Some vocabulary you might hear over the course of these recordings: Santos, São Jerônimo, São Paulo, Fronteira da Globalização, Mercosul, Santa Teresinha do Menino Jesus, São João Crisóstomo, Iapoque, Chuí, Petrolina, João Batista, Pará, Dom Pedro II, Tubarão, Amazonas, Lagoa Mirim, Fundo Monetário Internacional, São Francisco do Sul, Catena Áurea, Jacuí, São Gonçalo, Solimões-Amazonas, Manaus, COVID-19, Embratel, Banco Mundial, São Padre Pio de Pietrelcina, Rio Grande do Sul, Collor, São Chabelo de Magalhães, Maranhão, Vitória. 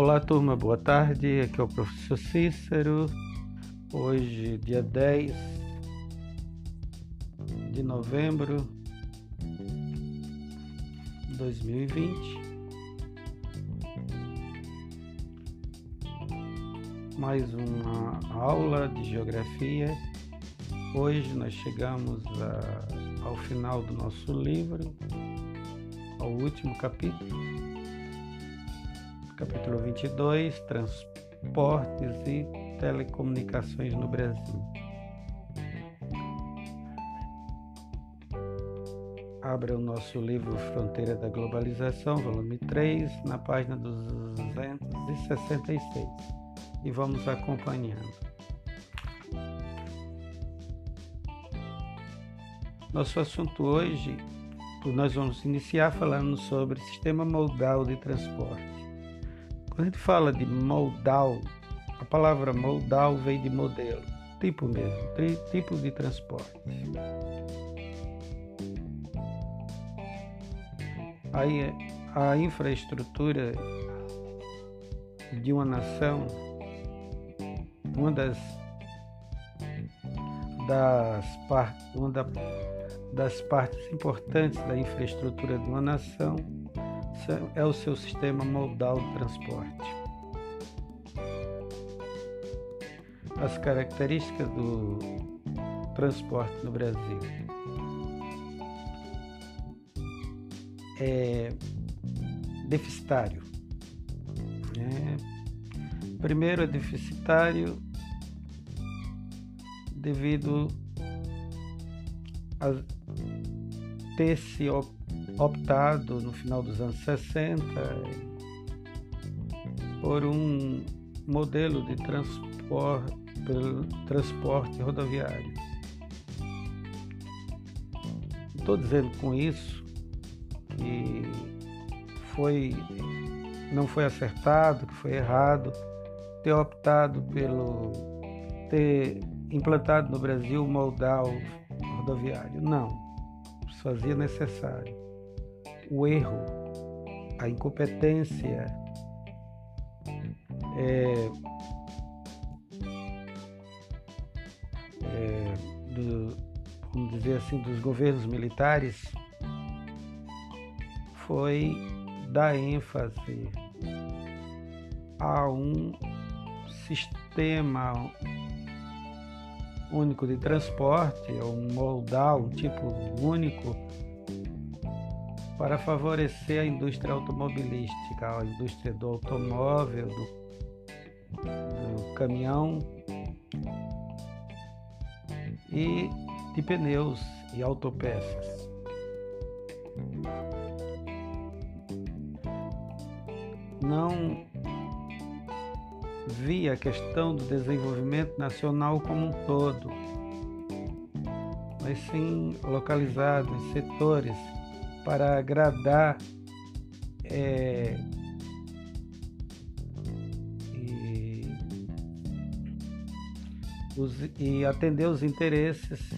Olá turma, boa tarde, aqui é o professor Cícero. Hoje, dia 10 de novembro de 2020. Mais uma aula de geografia. Hoje nós chegamos ao final do nosso livro, ao último capítulo. Capítulo 22, Transportes e Telecomunicações no Brasil. Abra o nosso livro Fronteira da Globalização, volume 3, na página 266. E vamos acompanhando. Nosso assunto hoje, nós vamos iniciar falando sobre sistema modal de transporte. Quando a gente fala de modal, a palavra modal vem de modelo, tipo mesmo, tipo de transporte. Aí a infraestrutura de uma nação, uma das partes importantes da infraestrutura de uma nação é o seu sistema modal de transporte. As características do transporte no Brasil. É deficitário. Primeiro, é deficitário devido a ter se optado no final dos anos 60 por um modelo de transporte rodoviário. Estou dizendo com isso que não foi acertado, que foi errado ter optado ter implantado no Brasil o modal rodoviário. Não, se fazia necessário. O erro, a incompetência, vamos dizer assim, dos governos militares, foi dar ênfase a um sistema único de transporte, um modal, um tipo único, para favorecer a indústria automobilística, a indústria do automóvel, do caminhão e de pneus e autopeças. Não via a questão do desenvolvimento nacional como um todo, mas sim localizado em setores para agradar e atender os interesses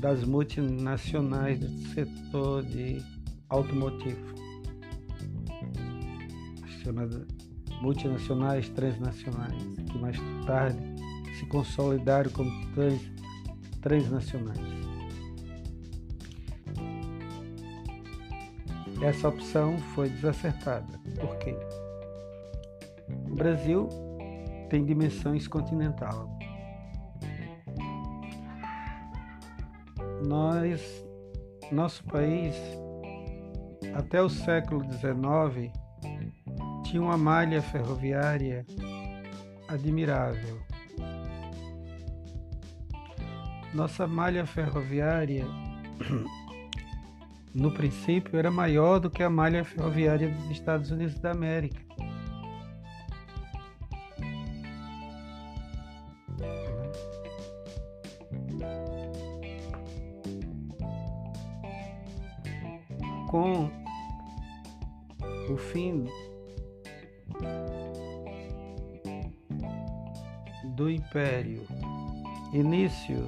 das multinacionais do setor de automotivo, chamadas multinacionais transnacionais, que mais tarde se consolidaram como transnacionais. Essa opção foi desacertada. Por quê? O Brasil tem dimensões continental. Nosso país, até o século XIX, tinha uma malha ferroviária admirável. Nossa malha ferroviária no princípio era maior do que a malha ferroviária dos Estados Unidos da América. Com o fim do Império, início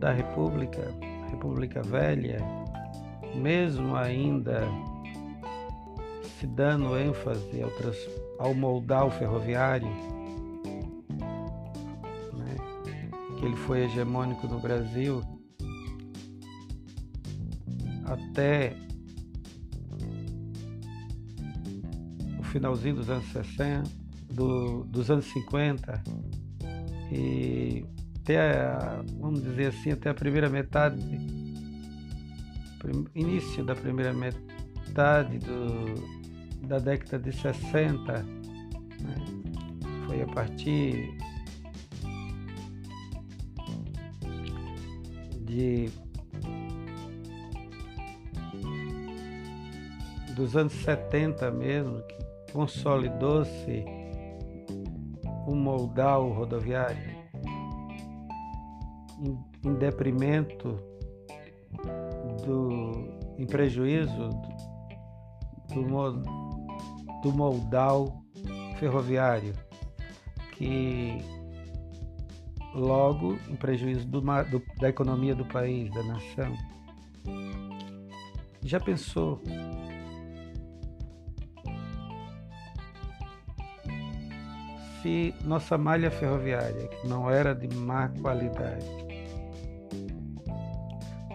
da República Velha, mesmo ainda se dando ênfase ao moldal ferroviário, né, que ele foi hegemônico no Brasil até o finalzinho dos anos 60, dos anos 50, e até a primeira metade, início da primeira metade da década de 60, né? Foi a partir dos anos 70 mesmo que consolidou-se o moldal rodoviário, em deprimento, em prejuízo do moldal ferroviário, que logo em prejuízo da economia do país, da nação. Já pensou se nossa malha ferroviária, que não era de má qualidade,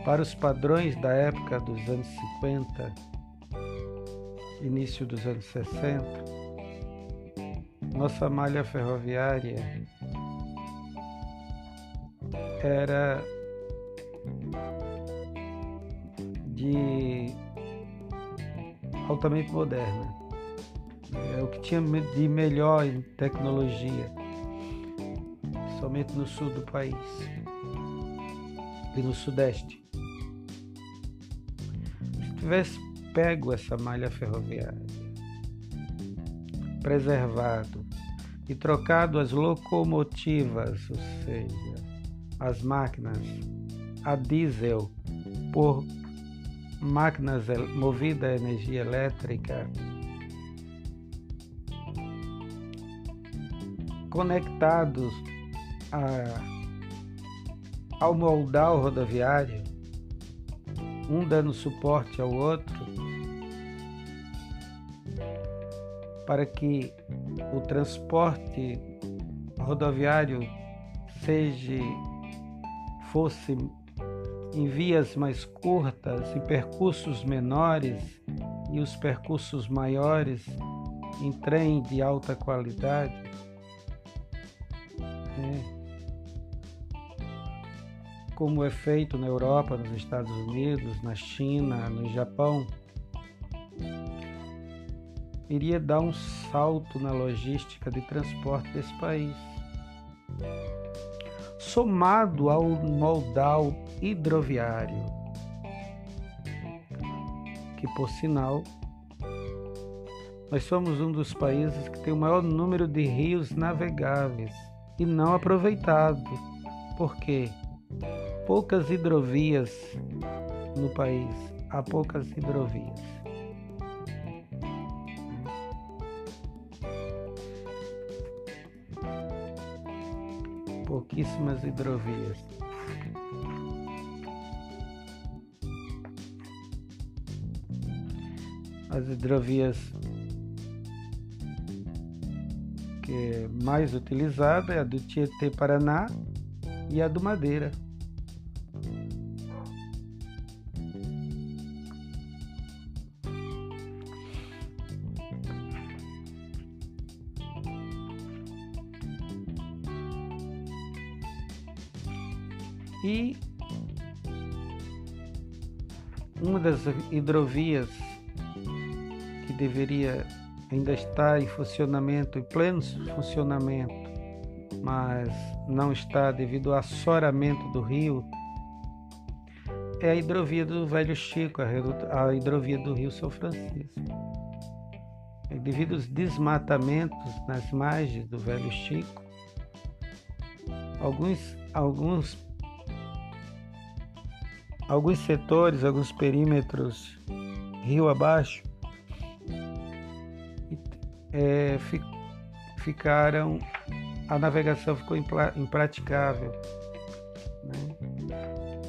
para os padrões da época dos anos 50, início dos anos 60, nossa malha ferroviária era altamente moderna. É o que tinha de melhor em tecnologia, somente no sul do país e no sudeste. Tivesse pego essa malha ferroviária, preservado e trocado as locomotivas, ou seja, as máquinas a diesel, por máquinas movidas a energia elétrica, conectados ao moldal rodoviário, um dando suporte ao outro, para que o transporte rodoviário fosse em vias mais curtas, em percursos menores, e os percursos maiores em trem de alta qualidade. Como é feito na Europa, nos Estados Unidos, na China, no Japão, iria dar um salto na logística de transporte desse país. Somado ao moldal hidroviário, que, por sinal, nós somos um dos países que tem o maior número de rios navegáveis e não aproveitado. Por quê? Poucas hidrovias no país, há poucas hidrovias. Pouquíssimas hidrovias. As hidrovias que mais utilizada é a do Tietê Paraná e a do Madeira. E uma das hidrovias que deveria ainda estar em funcionamento, em pleno funcionamento, mas não está devido ao assoreamento do rio, é a hidrovia do Velho Chico, a hidrovia do Rio São Francisco. Devido aos desmatamentos nas margens do Velho Chico, alguns setores, alguns perímetros, rio abaixo, a navegação ficou impraticável, né?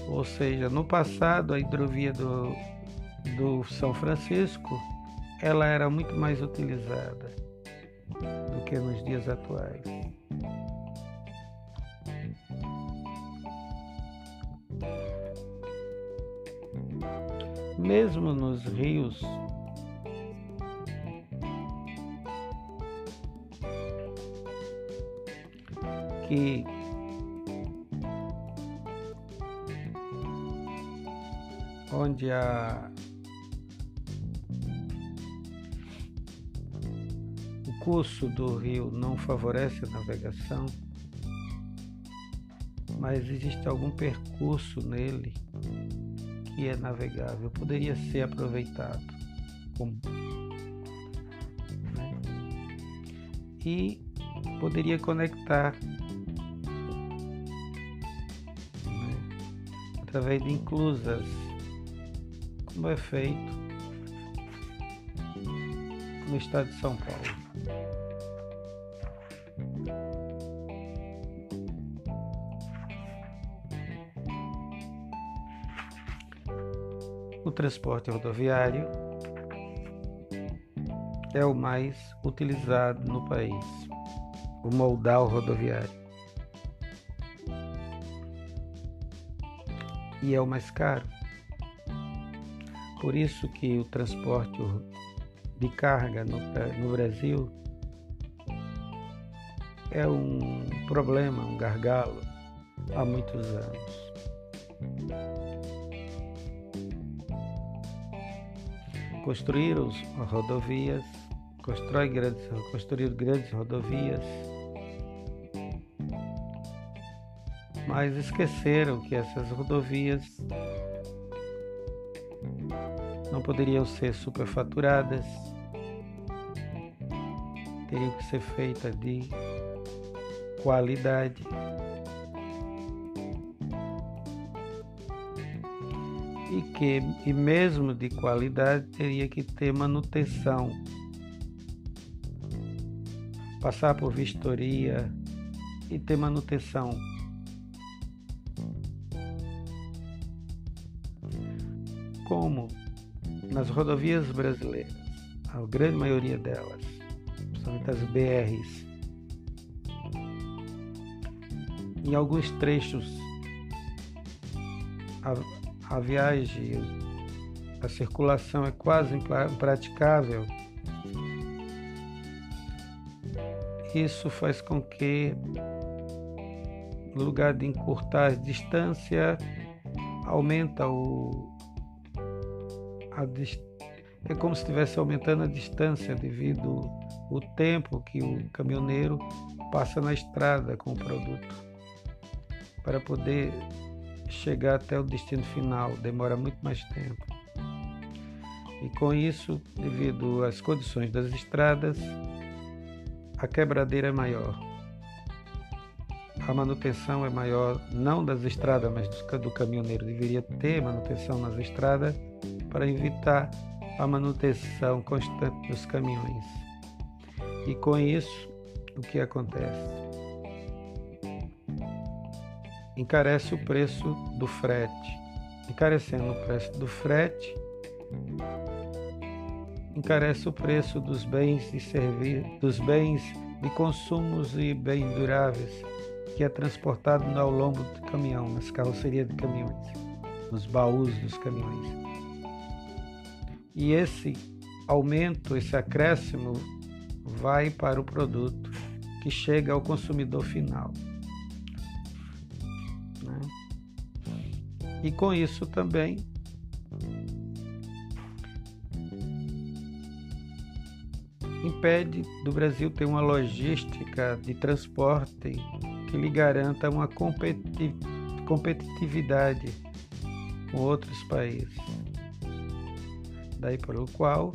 Ou seja, no passado a hidrovia do do São Francisco, ela era muito mais utilizada do que nos dias atuais. Mesmo nos rios, que onde o curso do rio não favorece a navegação, mas existe algum percurso nele que é navegável, poderia ser aproveitado. E poderia conectar através de inclusas, como é feito no estado de São Paulo. O transporte rodoviário é o mais utilizado no país, o modal rodoviário. E é o mais caro. Por isso que o transporte de carga no Brasil é um problema, um gargalo há muitos anos. Construíram rodovias, construíram grandes rodovias, mas esqueceram que essas rodovias não poderiam ser superfaturadas, teriam que ser feitas de qualidade. E mesmo de qualidade teria que ter manutenção, passar por vistoria e ter manutenção. Como nas rodovias brasileiras, a grande maioria delas, principalmente as BRs, em alguns trechos a viagem, a circulação é quase impraticável. Isso faz com que, no lugar de encurtar a distância, aumenta é como se estivesse aumentando a distância devido ao tempo que o caminhoneiro passa na estrada com o produto para poder chegar até o destino final, demora muito mais tempo. E com isso, devido às condições das estradas, a quebradeira é maior. A manutenção é maior, não das estradas, mas do caminhoneiro. Deveria ter manutenção nas estradas para evitar a manutenção constante dos caminhões. E com isso, o que acontece? Encarece o preço do frete. Encarecendo o preço do frete, encarece o preço dos bens e serviços, dos bens de consumos e bens duráveis que é transportado ao longo do caminhão, nas carrocerias de caminhões, nos baús dos caminhões. E esse aumento, esse acréscimo, vai para o produto que chega ao consumidor final. E com isso também impede do Brasil ter uma logística de transporte que lhe garanta uma competitividade com outros países. Daí pelo qual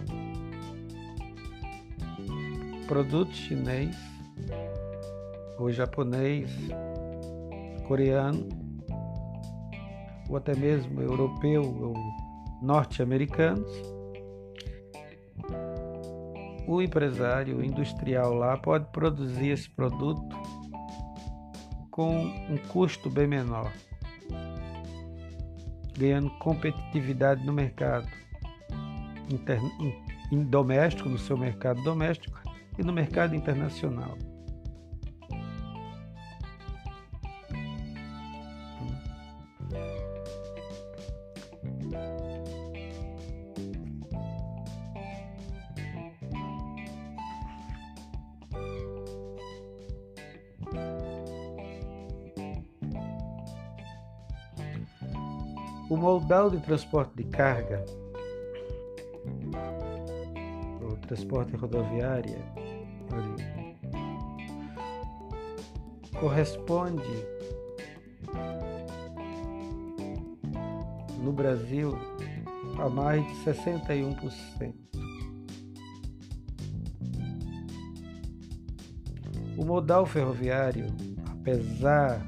produto chinês ou japonês, coreano ou até mesmo europeu ou norte-americanos, o empresário, o industrial lá pode produzir esse produto com um custo bem menor, ganhando competitividade no mercado, doméstico, no seu mercado doméstico e no mercado internacional. O modal de transporte de carga, o transporte rodoviário, corresponde no Brasil a mais de 61%. O modal ferroviário, apesar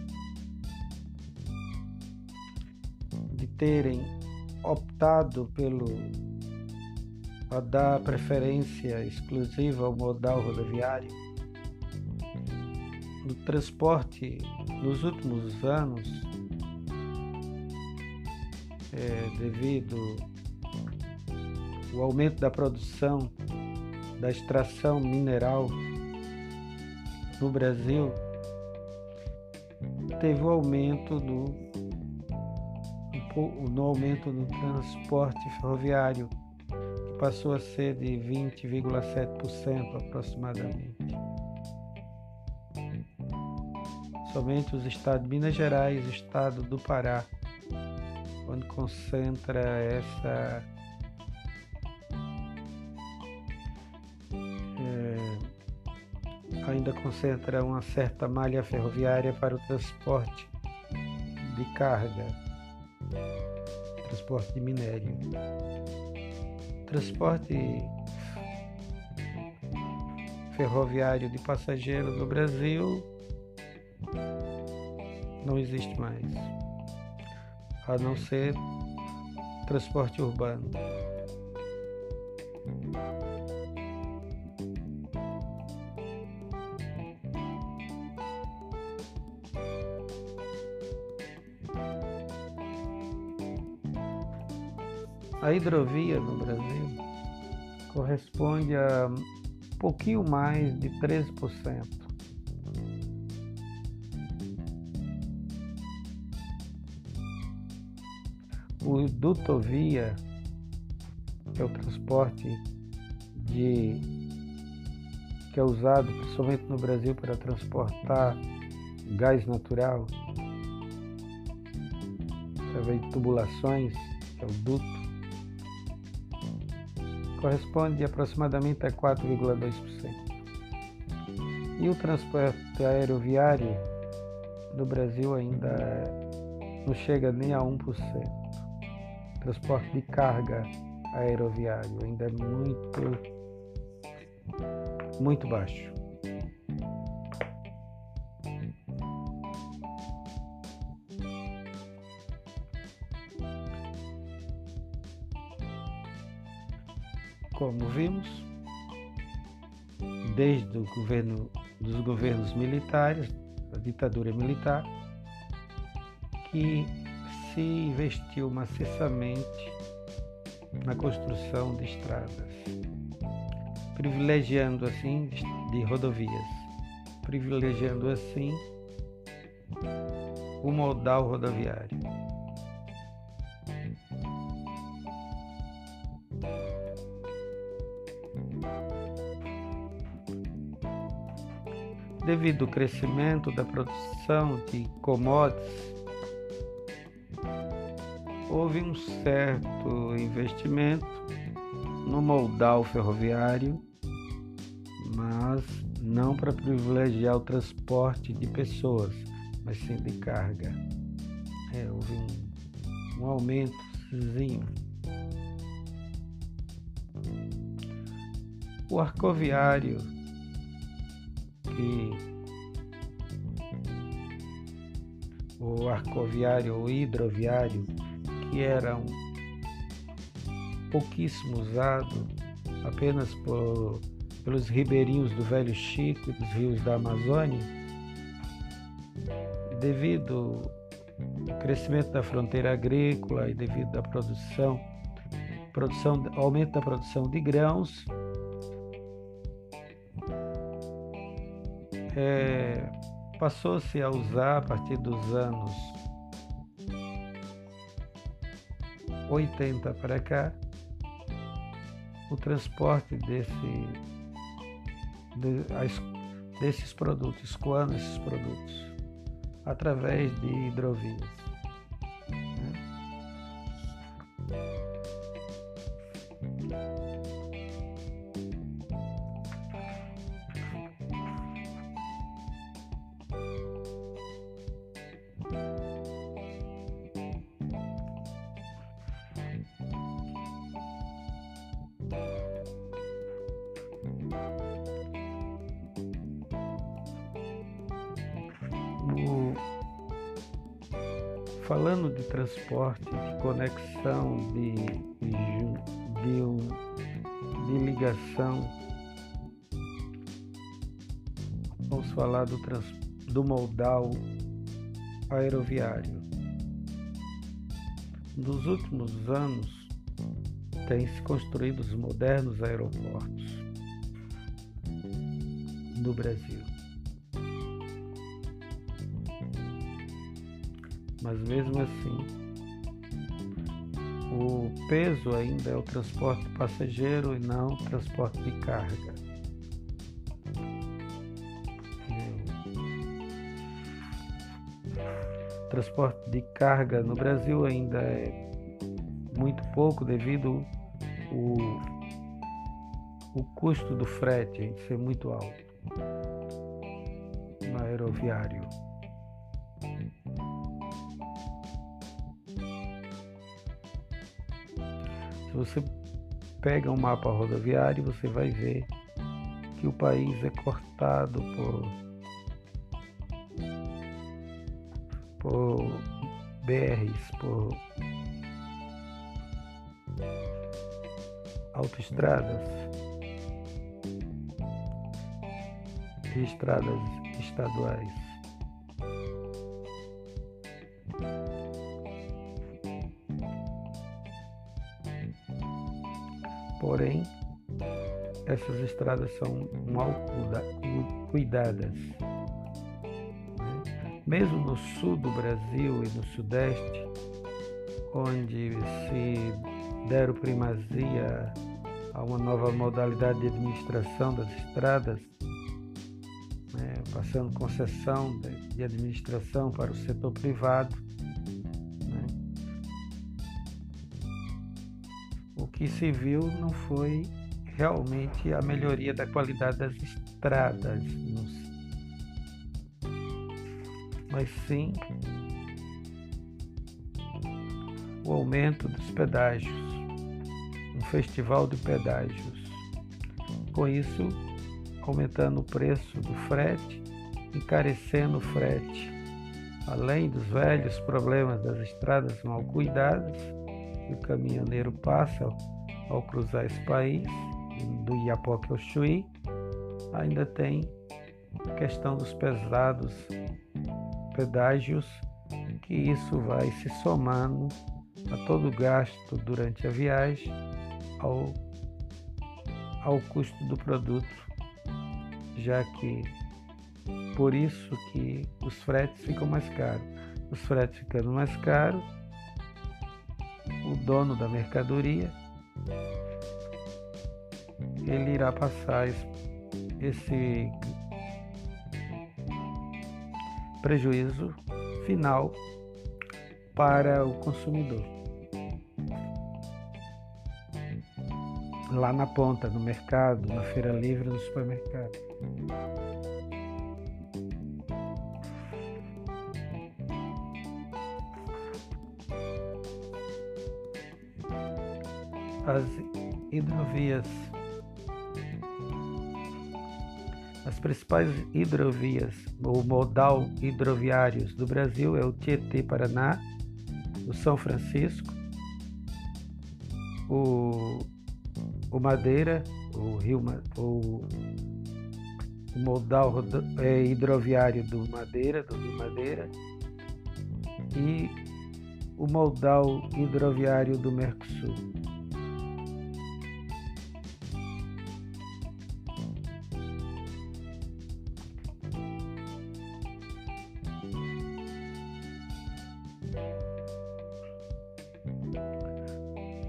terem optado a dar preferência exclusiva ao modal rodoviário, no transporte nos últimos anos, devido ao aumento da produção, da extração mineral no Brasil, teve um aumento no aumento do transporte ferroviário, que passou a ser de 20,7% aproximadamente. Somente os estados de Minas Gerais e o estado do Pará, onde concentra ainda concentra uma certa malha ferroviária para o transporte de carga, transporte de minério. Transporte ferroviário de passageiros no Brasil não existe mais, a não ser transporte urbano. A hidrovia no Brasil corresponde a um pouquinho mais de 13%. O dutovia é o transporte que é usado principalmente no Brasil para transportar gás natural através de tubulações, é o duto. Corresponde aproximadamente a 4,2%. E o transporte aeroviário no Brasil ainda não chega nem a 1%. O transporte de carga aeroviário ainda é muito, muito baixo. Como vimos, desde dos governos militares, da ditadura militar, que se investiu maciçamente na construção de estradas, privilegiando assim de rodovias, privilegiando assim o modal rodoviário. Devido ao crescimento da produção de commodities, houve um certo investimento no modal ferroviário, mas não para privilegiar o transporte de pessoas, mas sim de carga. Houve um aumentozinho. O arcoviário, ou hidroviário, que eram pouquíssimo usado, apenas pelos ribeirinhos do Velho Chico e dos rios da Amazônia, devido ao crescimento da fronteira agrícola e devido à produção aumento da produção de grãos, passou-se a usar a partir dos anos 80 para cá o transporte desses produtos, escoando esses produtos através de hidrovias. Falando de transporte, de conexão, de ligação, vamos falar do modal aeroviário. Nos últimos anos, têm-se construído os modernos aeroportos do Brasil. Mas mesmo assim, o peso ainda é o transporte passageiro e não o transporte de carga. O transporte de carga no Brasil ainda é muito pouco devido ao custo do frete ser muito alto no aeroviário. Você pega um mapa rodoviário e você vai ver que o país é cortado por BRs, por autoestradas e estradas estaduais. Porém, essas estradas são mal cuidadas. Mesmo no sul do Brasil e no sudeste, onde se deram primazia a uma nova modalidade de administração das estradas, passando concessão de administração para o setor privado, que se viu não foi realmente a melhoria da qualidade das estradas, mas sim o aumento dos pedágios, um festival de pedágios, com isso aumentando o preço do frete, encarecendo o frete, além dos velhos problemas das estradas mal cuidadas. O caminhoneiro passa ao cruzar esse país, do Iapoque ao Chuí. Ainda tem a questão dos pesados pedágios, que isso vai se somando a todo o gasto durante a viagem ao custo do produto, já que por isso que os fretes ficam mais caros. Os fretes ficando mais caros, o dono da mercadoria, ele irá passar esse prejuízo final para o consumidor, lá na ponta, no mercado, na feira livre, no supermercado. As hidrovias, as principais hidrovias, ou modal hidroviários do Brasil é o Tietê Paraná, o São Francisco, o Madeira, o modal hidroviário do Rio Madeira, e o modal hidroviário do Mercosul.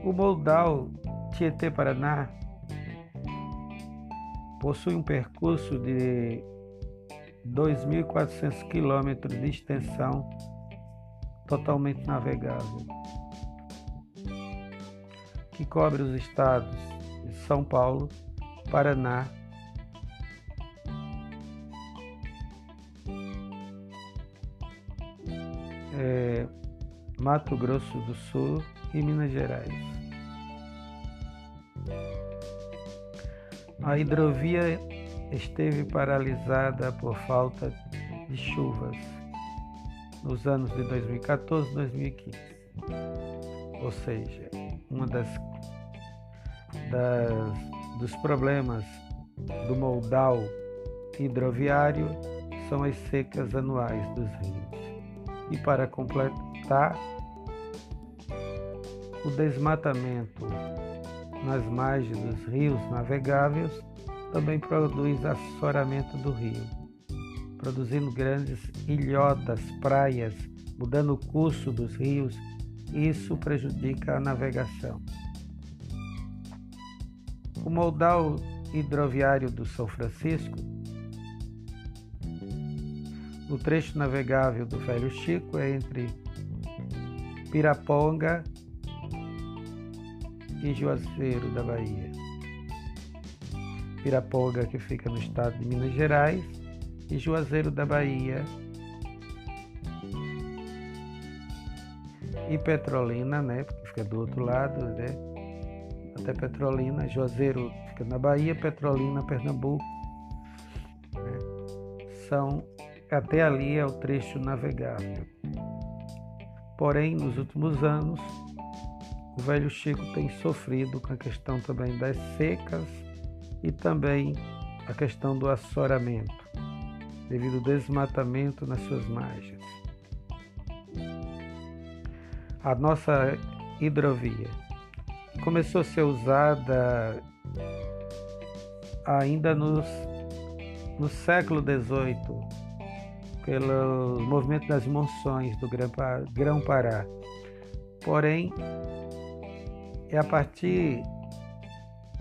O modal Tietê Paraná possui um percurso de 2.400 quilômetros de extensão totalmente navegável, que cobre os estados de São Paulo, Paraná, Mato Grosso do Sul e Minas Gerais. A hidrovia esteve paralisada por falta de chuvas nos anos de 2014 e 2015, ou seja, um dos problemas do modal hidroviário são as secas anuais dos rios. E para completar, o desmatamento nas margens dos rios navegáveis também produz assoramento do rio, produzindo grandes ilhotas, praias, mudando o curso dos rios, e isso prejudica a navegação. O modal hidroviário do São Francisco, o trecho navegável do Velho Chico é entre Piraponga e Juazeiro da Bahia. Piraponga, que fica no estado de Minas Gerais, e Juazeiro da Bahia e Petrolina, né, porque fica do outro lado, né, até Petrolina. Juazeiro fica na Bahia, Petrolina, Pernambuco, né, até ali é o trecho navegável. Porém, nos últimos anos, o Velho Chico tem sofrido com a questão também das secas e também a questão do assoramento, devido ao desmatamento nas suas margens. A nossa hidrovia começou a ser usada ainda no século XVIII, pelo movimento das monções do Grão-Pará. Porém, é a partir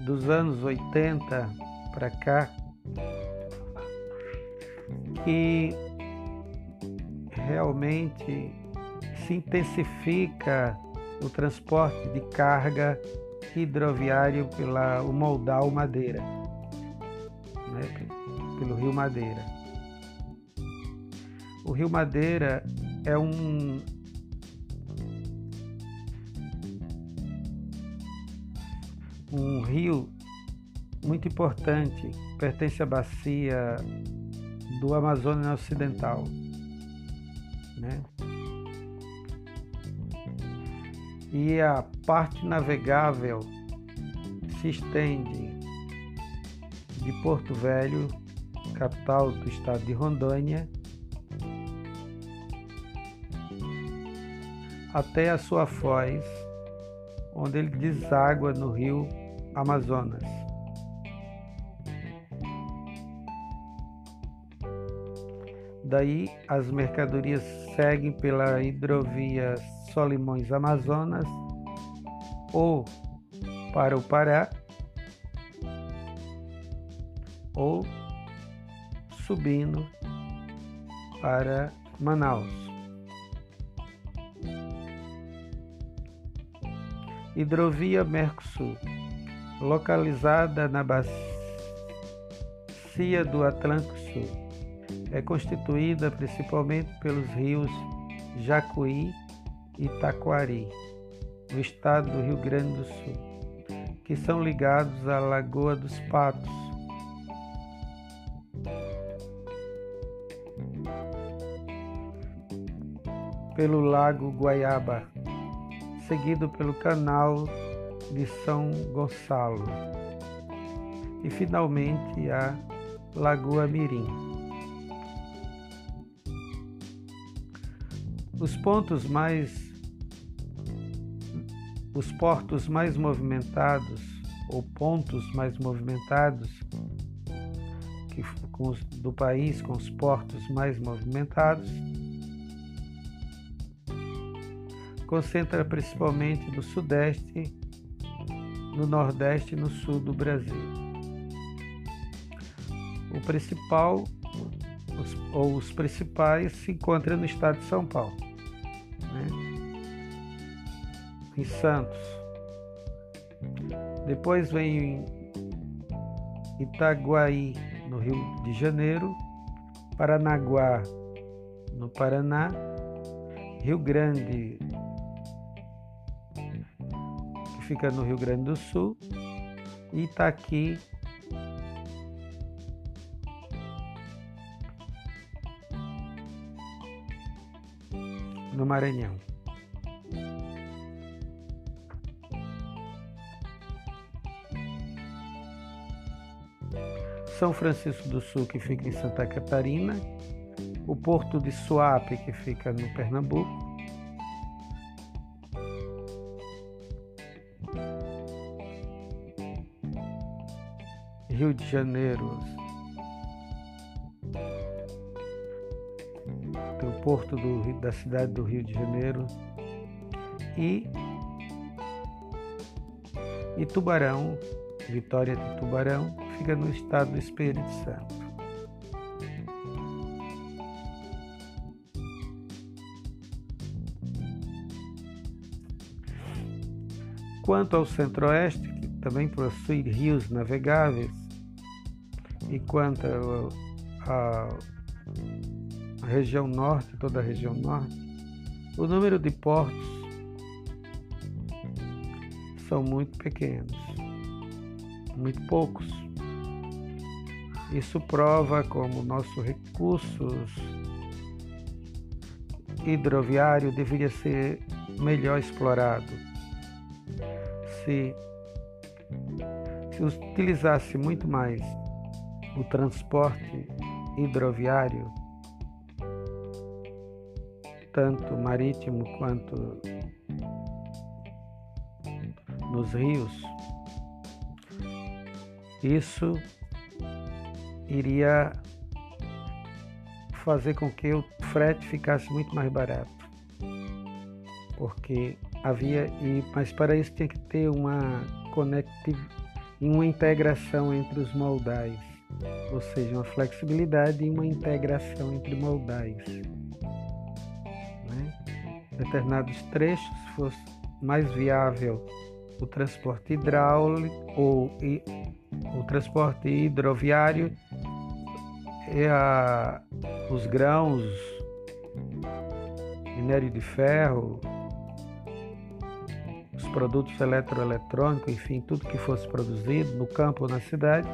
dos anos 80 para cá que realmente se intensifica o transporte de carga hidroviário pelo modal Madeira, né, pelo Rio Madeira. O Rio Madeira é um rio muito importante, pertence à bacia do Amazonas Ocidental, né? E a parte navegável se estende de Porto Velho, capital do estado de Rondônia, até a sua foz, onde ele deságua no rio Amazonas. Daí, as mercadorias seguem pela hidrovia Solimões-Amazonas ou para o Pará, ou subindo para Manaus. Hidrovia Mercosul, localizada na bacia do Atlântico Sul, é constituída principalmente pelos rios Jacuí e Taquari, no estado do Rio Grande do Sul, que são ligados à Lagoa dos Patos, pelo Lago Guaiaba, seguido pelo canal de São Gonçalo e finalmente a Lagoa Mirim. Os portos mais movimentados, ou pontos mais movimentados do país, com os portos mais movimentados, concentra principalmente do sudeste no Nordeste e no Sul do Brasil. O principal, ou os principais, se encontram no estado de São Paulo, né? Em Santos. Depois vem Itaguaí, no Rio de Janeiro, Paranaguá, no Paraná, Rio Grande, que fica no Rio Grande do Sul, e Itaqui, no Maranhão. São Francisco do Sul, que fica em Santa Catarina, o Porto de Suape, que fica no Pernambuco, Rio de Janeiro, tem o Porto da cidade do Rio de Janeiro, e Tubarão, Vitória de Tubarão, fica no estado do Espírito Santo. Quanto ao Centro-Oeste, que também possui rios navegáveis, e quanto à região Norte, toda a região Norte, o número de portos são muito pequenos, muito poucos. Isso prova como nossos recursos hidroviário deveria ser melhor explorado. Se utilizasse muito mais o transporte hidroviário, tanto marítimo quanto nos rios, isso iria fazer com que o frete ficasse muito mais barato, porque mas para isso tinha que ter uma conectividade e uma integração entre os moldais, ou seja, uma flexibilidade e uma integração entre moldais, né? Determinados trechos fosse mais viável o transporte hidráulico ou o transporte hidroviário, os grãos, minério de ferro, os produtos eletroeletrônicos, enfim, tudo que fosse produzido no campo ou na cidade,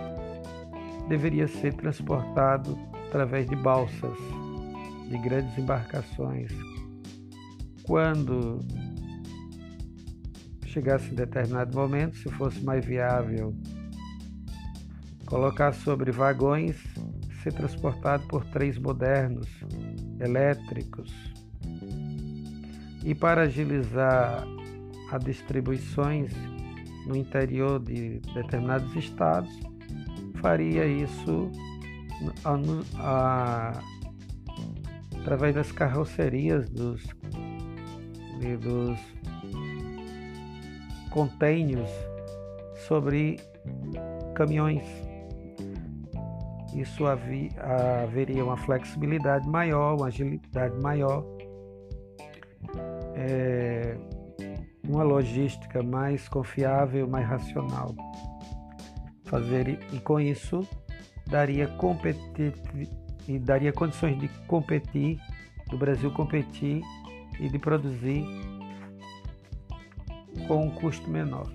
deveria ser transportado através de balsas, de grandes embarcações. Quando chegasse em determinado momento, se fosse mais viável colocar sobre vagões, ser transportado por trens modernos, elétricos. E para agilizar as distribuições no interior de determinados estados, faria isso através das carrocerias dos containers sobre caminhões. Isso haveria uma flexibilidade maior, uma agilidade maior, uma logística mais confiável, mais racional. E com isso daria condições de competir, do Brasil competir e de produzir com um custo menor.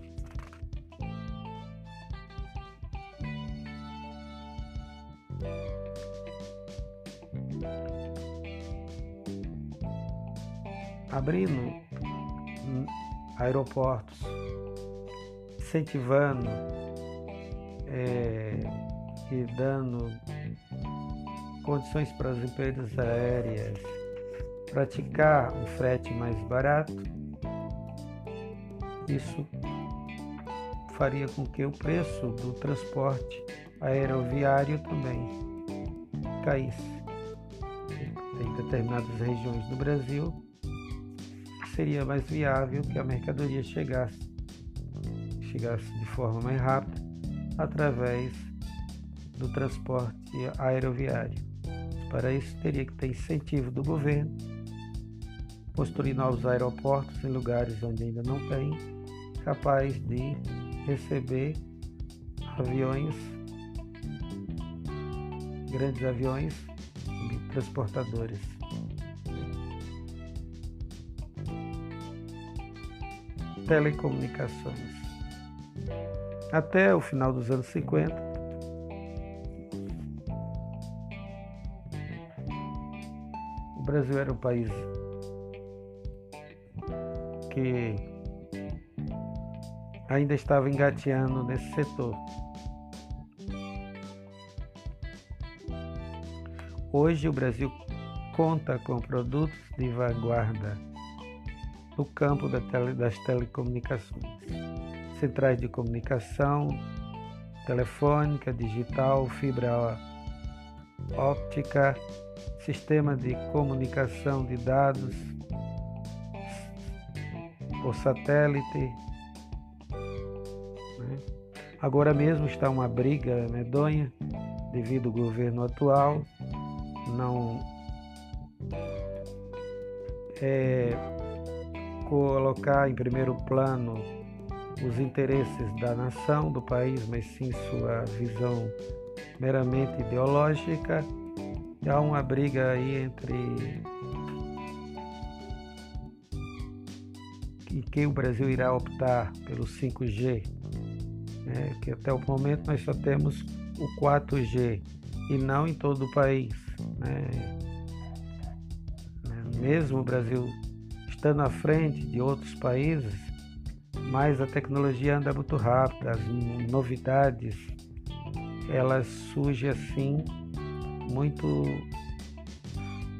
Abrindo aeroportos, incentivando e dando condições para as empresas aéreas praticar um frete mais barato, isso faria com que o preço do transporte aeroviário também caísse. Em determinadas regiões do Brasil, seria mais viável que a mercadoria chegasse chegasse de forma mais rápida através do transporte aeroviário. Para isso, teria que ter incentivo do governo, construir novos aeroportos em lugares onde ainda não tem, capaz de receber aviões, grandes aviões e transportadores. Telecomunicações. Até o final dos anos 50, o Brasil era um país que ainda estava engateando nesse setor. Hoje o Brasil conta com produtos de vanguarda no campo das telecomunicações, centrais de comunicação, telefônica, digital, fibra óptica, sistema de comunicação de dados por satélite. Agora mesmo está uma briga medonha devido ao governo atual não colocar em primeiro plano os interesses da nação, do país, mas sim sua visão meramente ideológica. Há uma briga aí entre em que o Brasil irá optar pelo 5G, né? Que até o momento nós só temos o 4G e não em todo o país, né? Mesmo o Brasil estando à frente de outros países, mas a tecnologia anda muito rápida, as novidades elas surgem assim muito,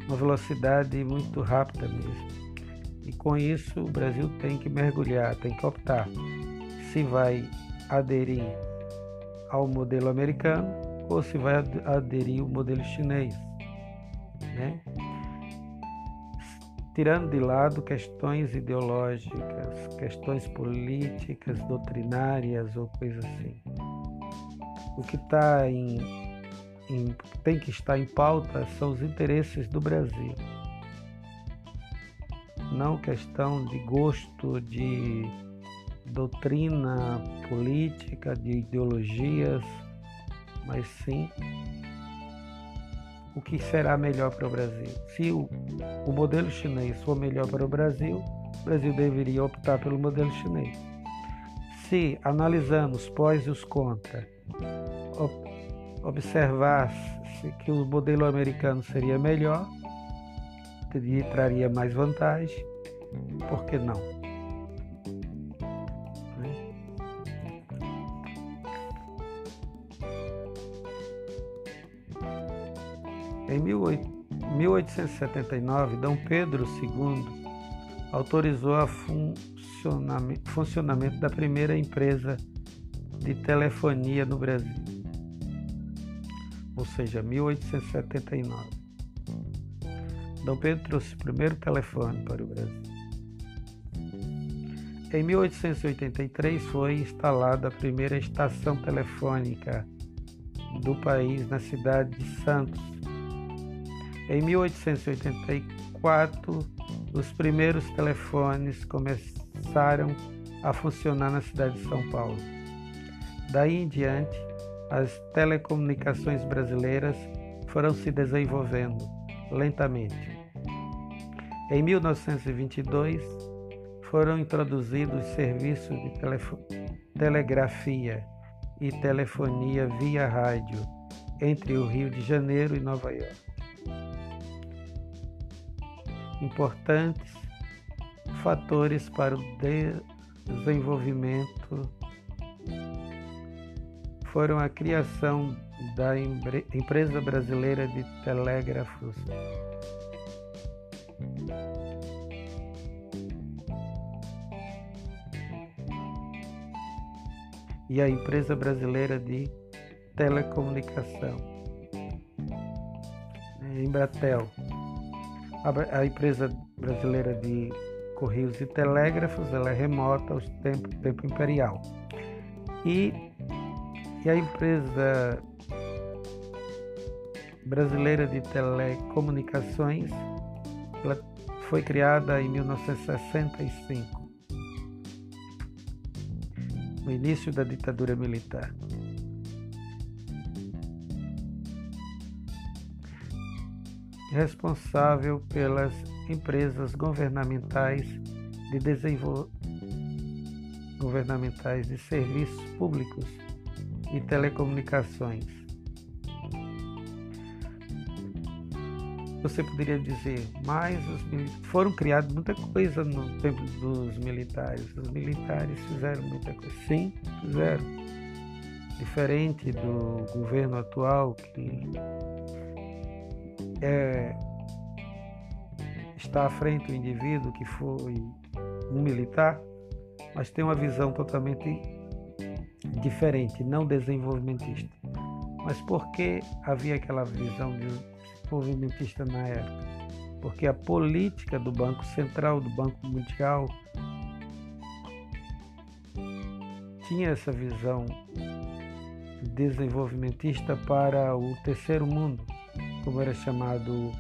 uma velocidade muito rápida mesmo, e com isso o Brasil tem que mergulhar, tem que optar se vai aderir ao modelo americano ou se vai aderir ao modelo chinês, né? Tirando de lado questões ideológicas, questões políticas, doutrinárias ou coisa assim, o que está tem que estar em pauta são os interesses do Brasil, não questão de gosto, de doutrina política, de ideologias, mas sim o que será melhor para o Brasil. Se o modelo chinês for melhor para o Brasil deveria optar pelo modelo chinês. Se analisamos os pós e os contra, observasse que o modelo americano seria melhor, traria mais vantagem, por que não? Em 1879, D. Pedro II autorizou o funcionamento da primeira empresa de telefonia no Brasil, ou seja, 1879. Dom Pedro trouxe o primeiro telefone para o Brasil. Em 1883 foi instalada a primeira estação telefônica do país na cidade de Santos. Em 1884, os primeiros telefones começaram a funcionar na cidade de São Paulo. Daí em diante, as telecomunicações brasileiras foram se desenvolvendo lentamente. Em 1922, foram introduzidos serviços de telegrafia e telefonia via rádio entre o Rio de Janeiro e Nova York. Importantes fatores para o desenvolvimento foram a criação da Empresa Brasileira de Telégrafos, e a Empresa Brasileira de Telecomunicação, Embratel, a Empresa Brasileira de Correios e Telégrafos, ela é remota ao tempo imperial. E a empresa brasileira de telecomunicações, ela foi criada em 1965, no início da ditadura militar. Responsável pelas empresas governamentais de serviços públicos e telecomunicações. Você poderia dizer, mas foram criados muita coisa no tempo dos militares. Os militares fizeram muita coisa. Sim, fizeram. Diferente do governo atual, que está à frente do indivíduo que foi um militar, mas tem uma visão totalmente diferente, não desenvolvimentista. Mas por que havia aquela visão de desenvolvimentista na época? Porque a política do Banco Central, do Banco Mundial, tinha essa visão desenvolvimentista para o terceiro mundo, como era chamado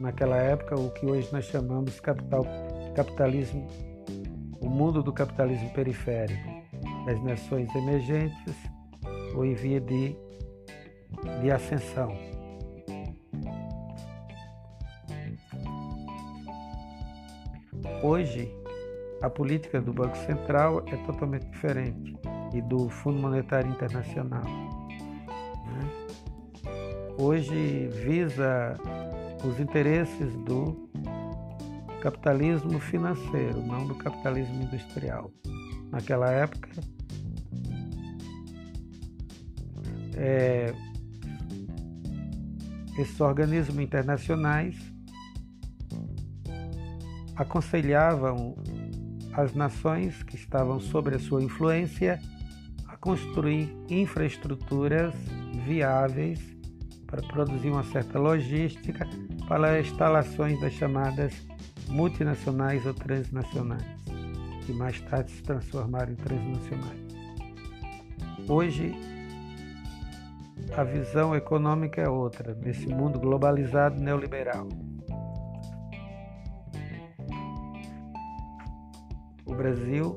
naquela época, o que hoje nós chamamos capitalismo, o mundo do capitalismo periférico, das nações emergentes ou em via de ascensão. Hoje, a política do Banco Central é totalmente diferente e do Fundo Monetário Internacional. Hoje visa os interesses do capitalismo financeiro, não do capitalismo industrial. Naquela época, esses organismos internacionais aconselhavam as nações que estavam sob a sua influência a construir infraestruturas viáveis para produzir uma certa logística para instalações das chamadas multinacionais ou transnacionais, que mais tarde se transformaram em transnacionais. Hoje, a visão econômica é outra, nesse mundo globalizado neoliberal. O Brasil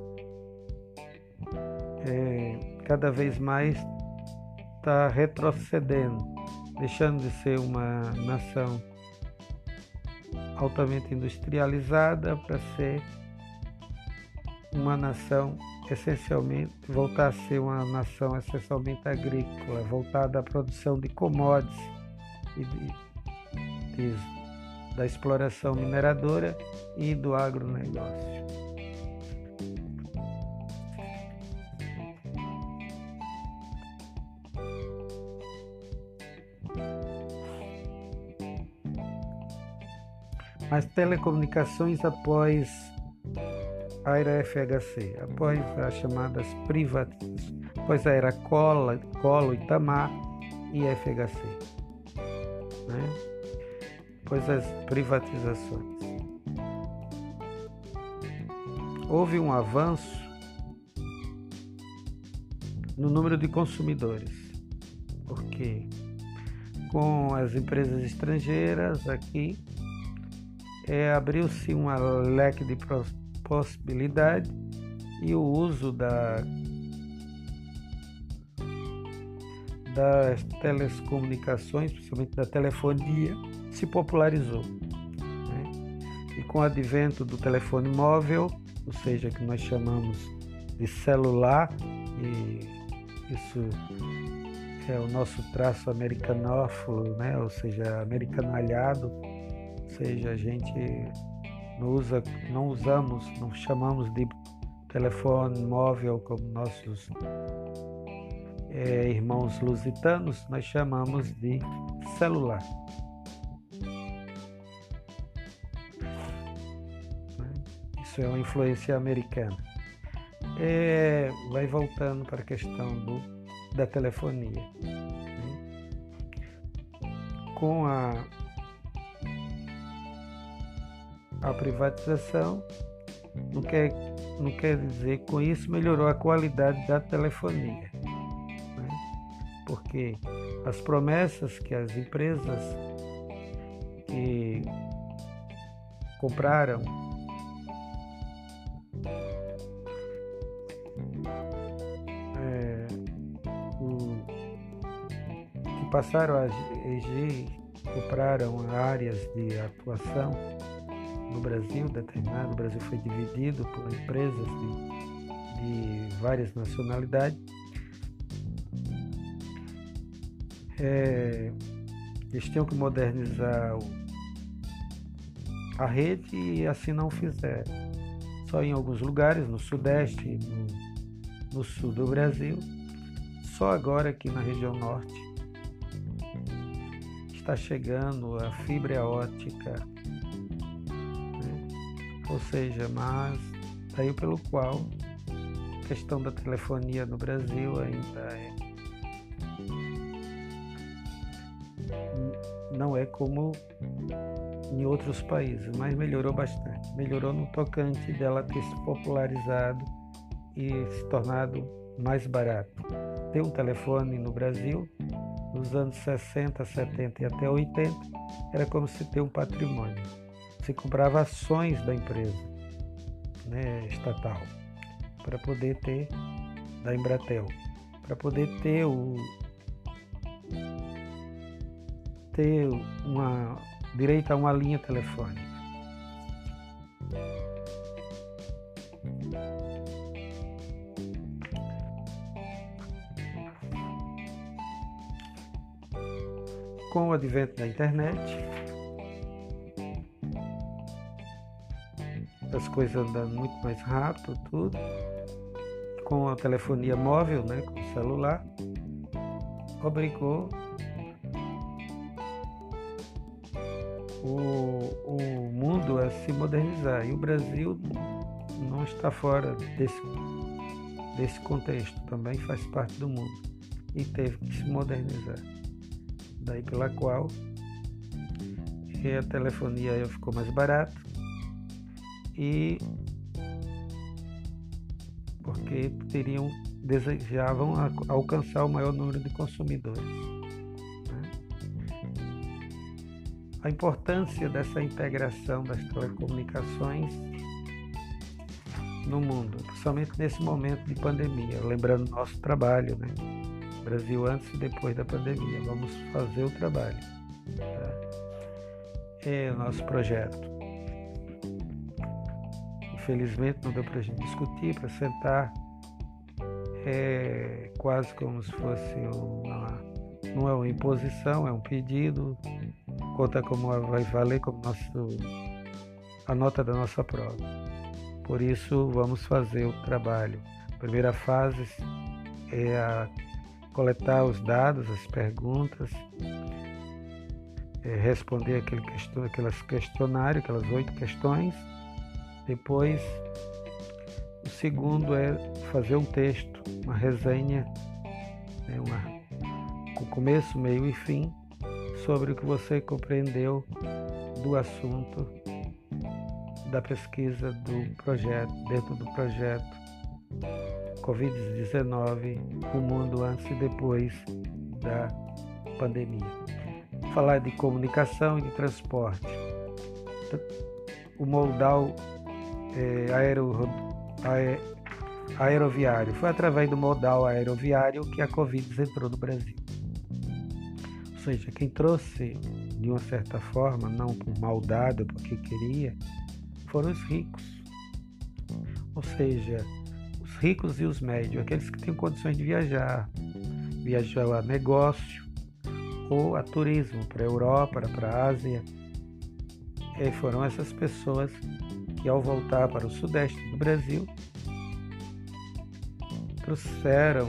cada vez mais está retrocedendo, deixando de ser uma nação altamente industrializada para ser uma nação essencialmente, voltar a ser uma nação essencialmente agrícola, voltada à produção de commodities e da exploração mineradora e do agronegócio. As telecomunicações após a era FHC, após as chamadas privatizações, após a era Collor, Itamar e FHC, após as privatizações. Houve um avanço no número de consumidores, porque com as empresas estrangeiras aqui, abriu-se um leque de possibilidade e o uso das telecomunicações, principalmente da telefonia, se popularizou. E com o advento do telefone móvel, ou seja, que nós chamamos de celular, e isso é o nosso traço americanófilo, ou seja, americanalhado, ou seja, a gente não chamamos de telefone móvel como nossos irmãos lusitanos, nós chamamos de celular. Isso é uma influência americana. Vai voltando para a questão da telefonia. Com a privatização, o que não quer dizer que com isso melhorou a qualidade da telefonia, né? Porque as promessas que as empresas que compraram que passaram a exigir, compraram áreas de atuação no Brasil, determinado, o Brasil foi dividido por empresas de várias nacionalidades, eles tinham que modernizar a rede e assim não fizeram. Só em alguns lugares, no Sudeste, no Sul do Brasil, só agora aqui na região Norte está chegando a fibra ótica, né? Ou seja, mas daí pelo qual a questão da telefonia no Brasil ainda não é como em outros países, mas melhorou bastante. Melhorou no tocante dela ter se popularizado e se tornado mais barato. Ter um telefone no Brasil nos anos 60, 70 e até 80 era como se ter um patrimônio. Se comprava ações da empresa, né, estatal, para poder ter, da Embratel, para poder ter uma direito a uma linha telefônica. Com o advento da internet, as coisas andando muito mais rápido, tudo, com a telefonia móvel, né, com o celular, obrigou o mundo a se modernizar, e o Brasil não está fora desse contexto, também faz parte do mundo e teve que se modernizar. Daí pela qual a telefonia ficou mais barata, e porque desejavam alcançar o maior número de consumidores, né? A importância dessa integração das telecomunicações no mundo, principalmente nesse momento de pandemia, lembrando nosso trabalho, né? Brasil antes e depois da pandemia. Vamos fazer o trabalho, tá? É o nosso projeto. Infelizmente não deu para a gente discutir, para sentar, é quase como se fosse não é uma imposição, é um pedido, conta como vai valer como a nota da nossa prova. Por isso vamos fazer o trabalho. A primeira fase é a coletar os dados, as perguntas, responder aqueles questionários, aquelas 8 questões. Depois, o segundo é fazer um texto, uma resenha, né, com começo, meio e fim, sobre o que você compreendeu do assunto, da pesquisa do projeto, dentro do projeto Covid-19, o mundo antes e depois da pandemia. Falar de comunicação e de transporte. O modal aeroviário. Foi através do modal aeroviário que a Covid entrou no Brasil. Ou seja, quem trouxe, de uma certa forma, não por maldade, porque queria, foram os ricos. Ou seja, ricos e os médios, aqueles que têm condições de viajar a negócio ou a turismo, para a Europa, para a Ásia. E foram essas pessoas que, ao voltar para o Sudeste do Brasil, trouxeram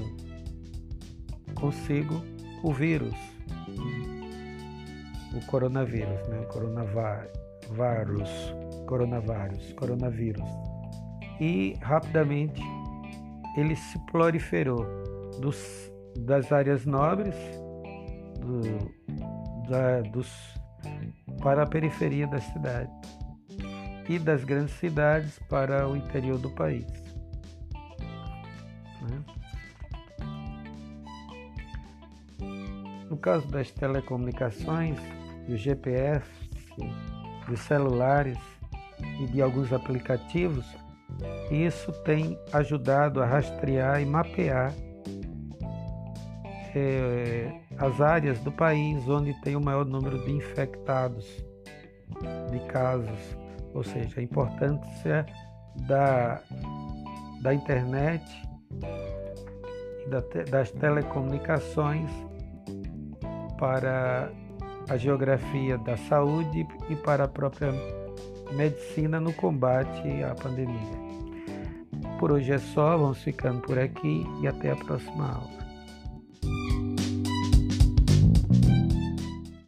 consigo o vírus, o coronavírus, né? Coronavírus. E rapidamente ele se proliferou das áreas nobres para a periferia da cidade. e das grandes cidades para o interior do país. No caso das telecomunicações, do GPS, dos celulares e de alguns aplicativos, isso tem ajudado a rastrear e mapear as áreas do país onde tem o maior número de infectados, de casos. Ou seja, a importância da internet e das telecomunicações para a geografia da saúde e para a própria medicina no combate à pandemia. Por hoje é só, vamos ficando por aqui e até a próxima aula.